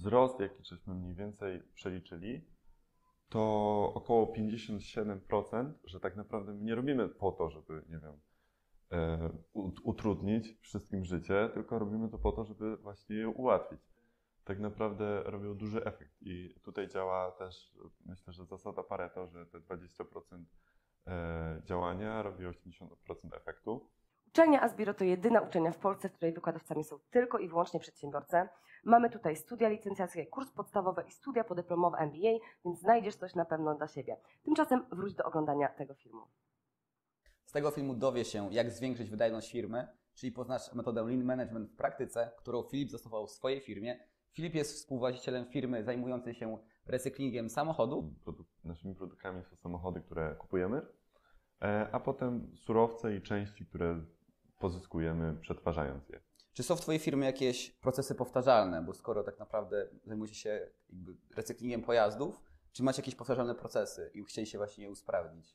wzrost, jaki żeśmy mniej więcej przeliczyli, to około 57%, że tak naprawdę nie robimy po to, żeby, nie wiem, utrudnić wszystkim życie, tylko robimy to po to, żeby właśnie je ułatwić. Tak naprawdę robią duży efekt i tutaj działa też, myślę, że zasada Pareto, że te 20% działania robi 80% efektu. Uczelnia Azbiro to jedyna uczelnia w Polsce, w której wykładowcami są tylko i wyłącznie przedsiębiorcy. Mamy tutaj studia licencjackie, kurs podstawowy i studia podyplomowe MBA, więc znajdziesz coś na pewno dla siebie. Tymczasem wróć do oglądania tego filmu. Z tego filmu dowie się, jak zwiększyć wydajność firmy, czyli poznasz metodę Lean Management w praktyce, którą Filip zastosował w swojej firmie. Filip jest współwłaścicielem firmy zajmującej się recyklingiem samochodów. Naszymi produktami są samochody, które kupujemy, a potem surowce i części, które pozyskujemy, przetwarzając je. Czy są w Twojej firmie jakieś procesy powtarzalne? Bo skoro tak naprawdę zajmujecie się jakby recyklingiem pojazdów, czy macie jakieś powtarzalne procesy i chcieliście właśnie je usprawnić?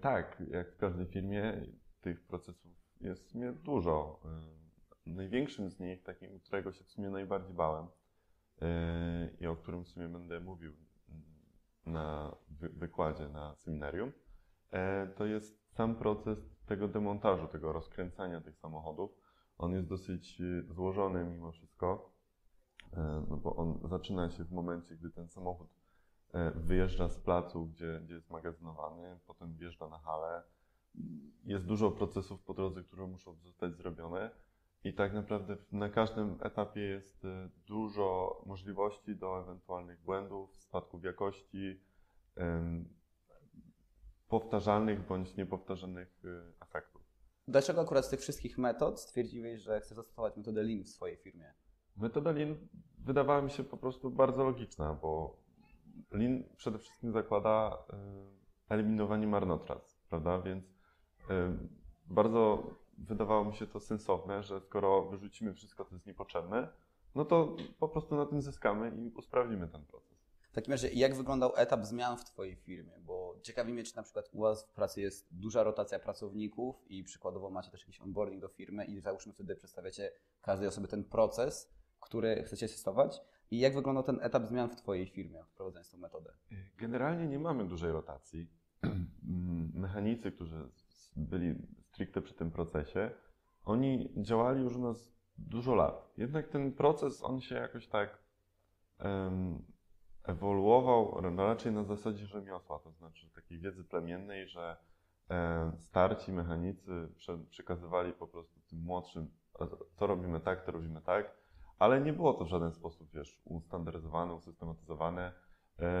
Tak, jak w każdej firmie tych procesów jest dużo. Największym z nich, takim, którego się w sumie najbardziej bałem i o którym w sumie będę mówił na wykładzie, na seminarium, to jest sam proces tego demontażu, tego rozkręcania tych samochodów. On jest dosyć złożony mimo wszystko, no bo on zaczyna się w momencie, gdy ten samochód wyjeżdża z placu, gdzie jest magazynowany, potem wjeżdża na halę. Jest dużo procesów po drodze, które muszą zostać zrobione i tak naprawdę na każdym etapie jest dużo możliwości do ewentualnych błędów, spadków jakości, powtarzalnych bądź niepowtarzalnych efektów. Dlaczego akurat z tych wszystkich metod stwierdziłeś, że chcesz zastosować metodę Lean w swojej firmie? Metoda Lean wydawała mi się po prostu bardzo logiczna, bo Lean przede wszystkim zakłada eliminowanie marnotrawstw, prawda? Więc bardzo wydawało mi się to sensowne, że skoro wyrzucimy wszystko, co jest niepotrzebne, no to po prostu na tym zyskamy i usprawnimy ten proces. W takim razie, jak wyglądał etap zmian w Twojej firmie? Bo ciekawi mnie, czy na przykład u Was w pracy jest duża rotacja pracowników i przykładowo macie też jakiś onboarding do firmy i załóżmy wtedy przedstawiacie każdej osobie ten proces, który chcecie stosować. I jak wyglądał ten etap zmian w Twojej firmie, wprowadzając tą metodę? Generalnie nie mamy dużej rotacji. Mechanicy, którzy byli stricte przy tym procesie, oni działali już u nas dużo lat. Jednak ten proces, on się jakoś tak ewoluował raczej na zasadzie rzemiosła, to znaczy takiej wiedzy plemiennej, że starci mechanicy przekazywali po prostu tym młodszym, to robimy tak, to robimy tak, ale nie było to w żaden sposób, wiesz, ustandaryzowane, usystematyzowane.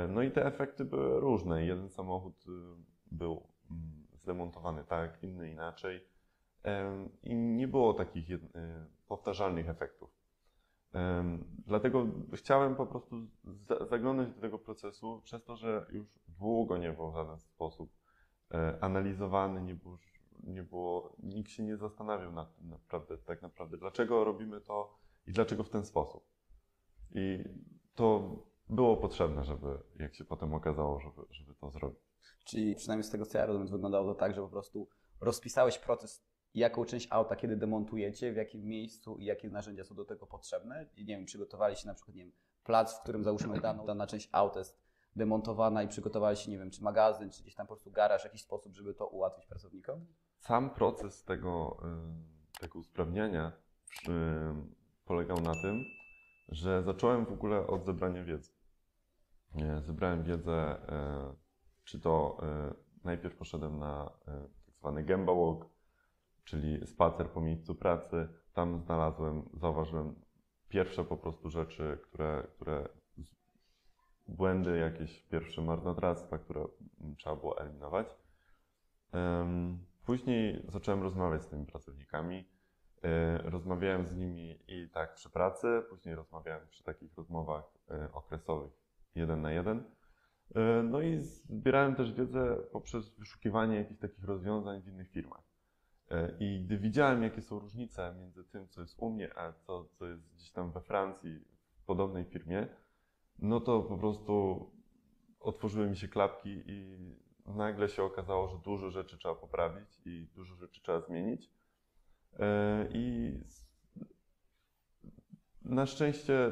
No i te efekty były różne. Jeden samochód był zdemontowany tak, inny inaczej i nie było takich powtarzalnych efektów. Dlatego chciałem po prostu zaglądać do tego procesu przez to, że już długo nie był w żaden sposób analizowany, nikt się nie zastanawiał nad tym tak naprawdę, dlaczego robimy to i dlaczego w ten sposób. I to było potrzebne, żeby, jak się potem okazało, żeby to zrobić. Czyli przynajmniej z tego, co ja rozumiem, wyglądało to tak, że po prostu rozpisałeś proces, jaką część auta, kiedy demontujecie, w jakim miejscu i jakie narzędzia są do tego potrzebne. I nie wiem, przygotowaliście na przykład, nie wiem, plac, w którym załóżmy dana część auta jest demontowana i przygotowaliście, nie wiem, czy magazyn, czy gdzieś tam po prostu garaż w jakiś sposób, żeby to ułatwić pracownikom? Sam proces tego usprawniania polegał na tym, że zacząłem w ogóle od zebrania wiedzy. Zebrałem wiedzę, czy to najpierw poszedłem na tak zwany Gemba Walk, czyli spacer po miejscu pracy. Tam zauważyłem pierwsze po prostu rzeczy, które błędy, jakieś pierwsze marnotrawstwa, które trzeba było eliminować. Później zacząłem rozmawiać z tymi pracownikami. Rozmawiałem z nimi i tak przy pracy, później rozmawiałem przy takich rozmowach okresowych 1 na 1. No i zbierałem też wiedzę poprzez wyszukiwanie jakichś takich rozwiązań w innych firmach. I gdy widziałem, jakie są różnice między tym, co jest u mnie, a co jest gdzieś tam we Francji, w podobnej firmie, no to po prostu otworzyły mi się klapki i nagle się okazało, że dużo rzeczy trzeba poprawić i dużo rzeczy trzeba zmienić. I Na szczęście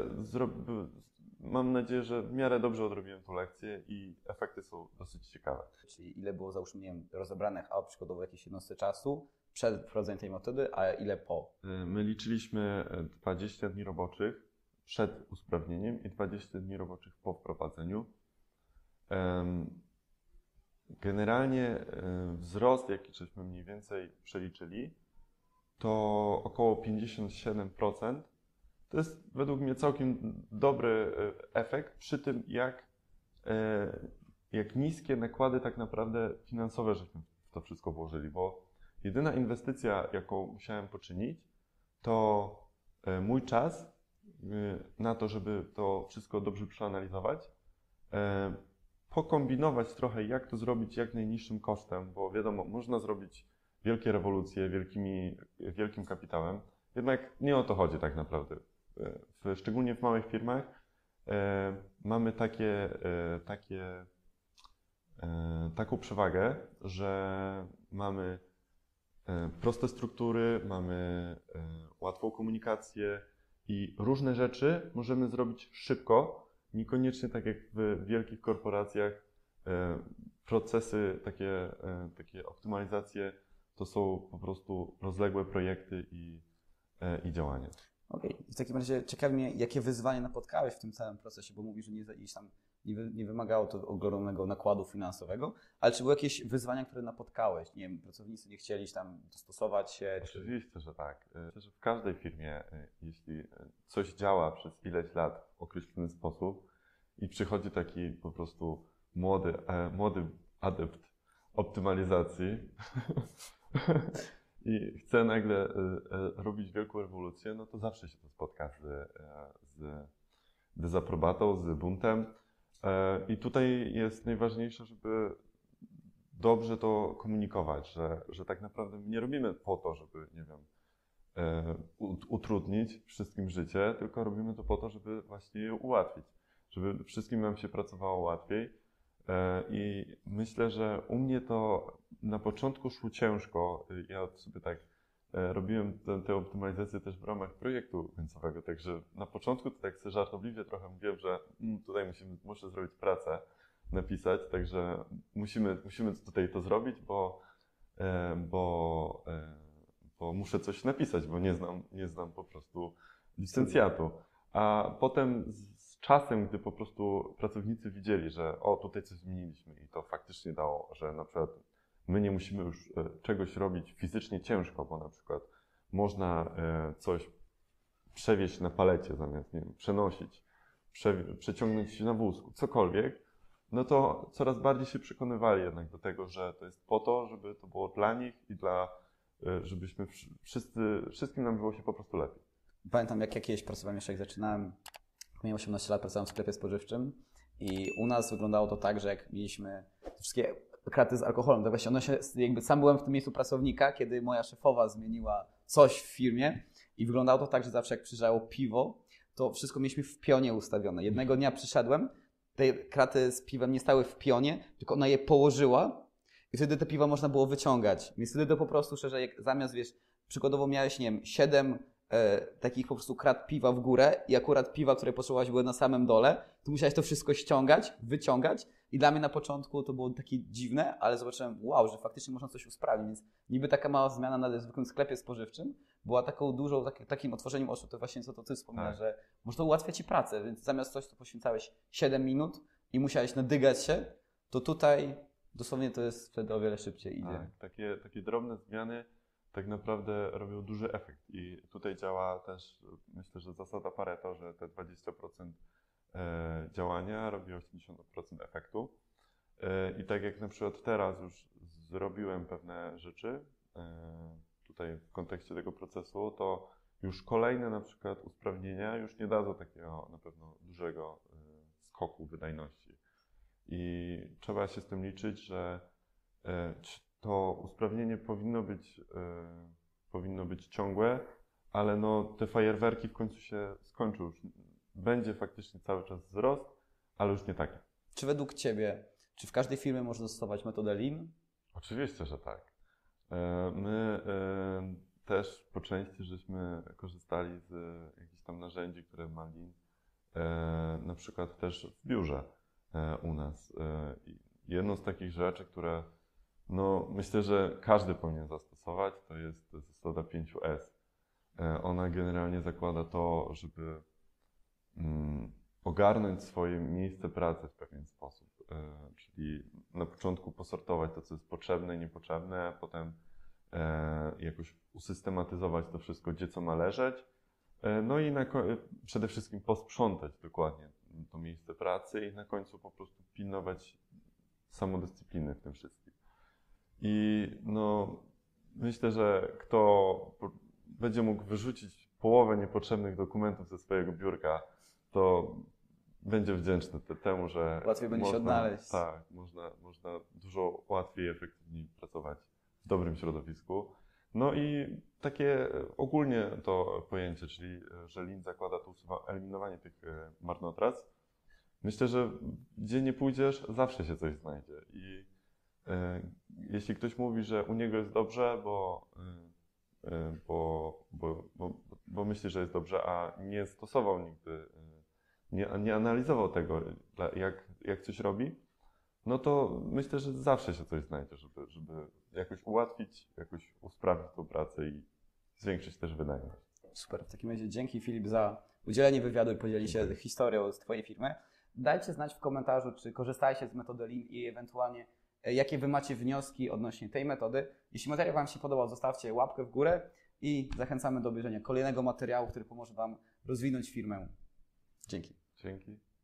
mam nadzieję, że w miarę dobrze odrobiłem tą lekcję i efekty są dosyć ciekawe. Czyli ile było, załóżmy, nie wiem, rozebranych aut przykładowo jakieś jednostce czasu przed wprowadzeniem tej metody, a ile po? My liczyliśmy 20 dni roboczych przed usprawnieniem i 20 dni roboczych po wprowadzeniu. Generalnie wzrost, jaki żeśmy mniej więcej przeliczyli, to około 57%. To jest według mnie całkiem dobry efekt przy tym, jak niskie nakłady tak naprawdę finansowe żeśmy w to wszystko włożyli, bo jedyna inwestycja, jaką musiałem poczynić, to mój czas na to, żeby to wszystko dobrze przeanalizować, pokombinować trochę, jak to zrobić jak najniższym kosztem, bo wiadomo, można zrobić wielkie rewolucje wielkim kapitałem, jednak nie o to chodzi tak naprawdę. Szczególnie w małych firmach mamy taką przewagę, że mamy proste struktury, mamy łatwą komunikację i różne rzeczy możemy zrobić szybko, niekoniecznie tak jak w wielkich korporacjach procesy, takie optymalizacje to są po prostu rozległe projekty i działania. Okej. Okay. W takim razie ciekawi mnie, jakie wyzwania napotkałeś w tym całym procesie, bo mówisz, że nie wymagało to ogromnego nakładu finansowego, ale czy były jakieś wyzwania, które napotkałeś? Nie wiem, pracownicy nie chcieli tam dostosować się? Oczywiście, że tak. Myślę, że w każdej firmie, jeśli coś działa przez ileś lat w określony sposób i przychodzi taki po prostu młody adept optymalizacji i chce nagle robić wielką rewolucję, no to zawsze się to spotka z dezaprobatą, z buntem. I tutaj jest najważniejsze, żeby dobrze to komunikować, że tak naprawdę nie robimy po to, żeby, nie wiem, utrudnić wszystkim życie, tylko robimy to po to, żeby właśnie je ułatwić, żeby wszystkim nam się pracowało łatwiej. I myślę, że u mnie to na początku szło ciężko. Ja sobie tak robiłem tę optymalizację też w ramach projektu końcowego, także na początku to tak sobie żartobliwie trochę mówiłem, że tutaj muszę zrobić pracę, napisać, także musimy tutaj to zrobić, bo muszę coś napisać, bo nie znam po prostu licencjatu. A potem z czasem, gdy po prostu pracownicy widzieli, że o, tutaj coś zmieniliśmy i to faktycznie dało, że na przykład my nie musimy już czegoś robić fizycznie ciężko, bo na przykład można coś przewieźć na palecie zamiast, nie wiem, przenosić, przeciągnąć na wózku, cokolwiek, no to coraz bardziej się przekonywali jednak do tego, że to jest po to, żeby to było dla nich i żebyśmy wszystkim nam było się po prostu lepiej. Pamiętam, jak kiedyś pracowałem, jeszcze jak zaczynałem, miałem 18 lat, pracowałem w sklepie spożywczym i u nas wyglądało to tak, że jak mieliśmy wszystkie kraty z alkoholem, to właśnie ono się, jakby sam byłem w tym miejscu pracownika, kiedy moja szefowa zmieniła coś w firmie i wyglądało to tak, że zawsze jak przyjeżdżało piwo, to wszystko mieliśmy w pionie ustawione. Jednego dnia przyszedłem, te kraty z piwem nie stały w pionie, tylko ona je położyła i wtedy te piwa można było wyciągać. Więc wtedy to po prostu szczerze, jak zamiast, wiesz, przykładowo miałeś, nie wiem, 7 takich po prostu krat piwa w górę i akurat piwa, które potrzebowałaś, były na samym dole, to musiałeś to wszystko ściągać, wyciągać i dla mnie na początku to było takie dziwne, ale zobaczyłem, wow, że faktycznie można coś usprawnić, więc niby taka mała zmiana na zwykłym sklepie spożywczym była taką dużą, takim otworzeniem oczu, to właśnie co ty wspominasz, że może to ułatwia ci pracę, więc zamiast coś, co poświęcałeś 7 minut i musiałeś nadygać się, to tutaj dosłownie to jest wtedy o wiele szybciej idzie. Tak, takie drobne zmiany tak naprawdę robią duży efekt i tutaj działa też, myślę, że zasada Pareto, że te 20% działania robi 80% efektu. I tak jak na przykład teraz już zrobiłem pewne rzeczy tutaj w kontekście tego procesu, to już kolejne na przykład usprawnienia już nie dadzą takiego na pewno dużego skoku wydajności. I trzeba się z tym liczyć, że to usprawnienie powinno być ciągłe, ale no, te fajerwerki w końcu się skończą już. Będzie faktycznie cały czas wzrost, ale już nie taki. Czy według Ciebie, czy w każdej firmie można stosować metodę Lean? Oczywiście, że tak. My też po części żeśmy korzystali z jakichś tam narzędzi, które ma Lean, na przykład też w biurze u nas. Jedną z takich rzeczy, które no, myślę, że każdy powinien zastosować, to jest zasada 5S. Ona generalnie zakłada to, żeby ogarnąć swoje miejsce pracy w pewien sposób. Czyli na początku posortować to, co jest potrzebne i niepotrzebne, potem jakoś usystematyzować to wszystko, gdzie co ma leżeć. No i przede wszystkim posprzątać dokładnie to miejsce pracy i na końcu po prostu pilnować samodyscypliny w tym wszystkim. I no, myślę, że kto będzie mógł wyrzucić połowę niepotrzebnych dokumentów ze swojego biurka, to będzie wdzięczny temu, że łatwiej będzie się odnaleźć. Tak, można dużo łatwiej i efektywniej pracować w dobrym środowisku. No i takie ogólnie to pojęcie, czyli że Lean zakłada to eliminowanie tych marnotrawstw. Myślę, że gdzie nie pójdziesz, zawsze się coś znajdzie. I jeśli ktoś mówi, że u niego jest dobrze, bo myśli, że jest dobrze, a nie stosował nigdy, nie analizował tego, jak coś robi, no to myślę, że zawsze się coś znajdzie, żeby jakoś ułatwić, jakoś usprawnić tą pracę i zwiększyć też wydajność. Super, w takim razie dzięki Filip za udzielenie wywiadu i podzielenie się historią z Twojej firmy. Dajcie znać w komentarzu, czy korzystajcie z metody Lean i ewentualnie jakie Wy macie wnioski odnośnie tej metody. Jeśli materiał Wam się podobał, zostawcie łapkę w górę i zachęcamy do obejrzenia kolejnego materiału, który pomoże Wam rozwinąć firmę. Dzięki. Dzięki.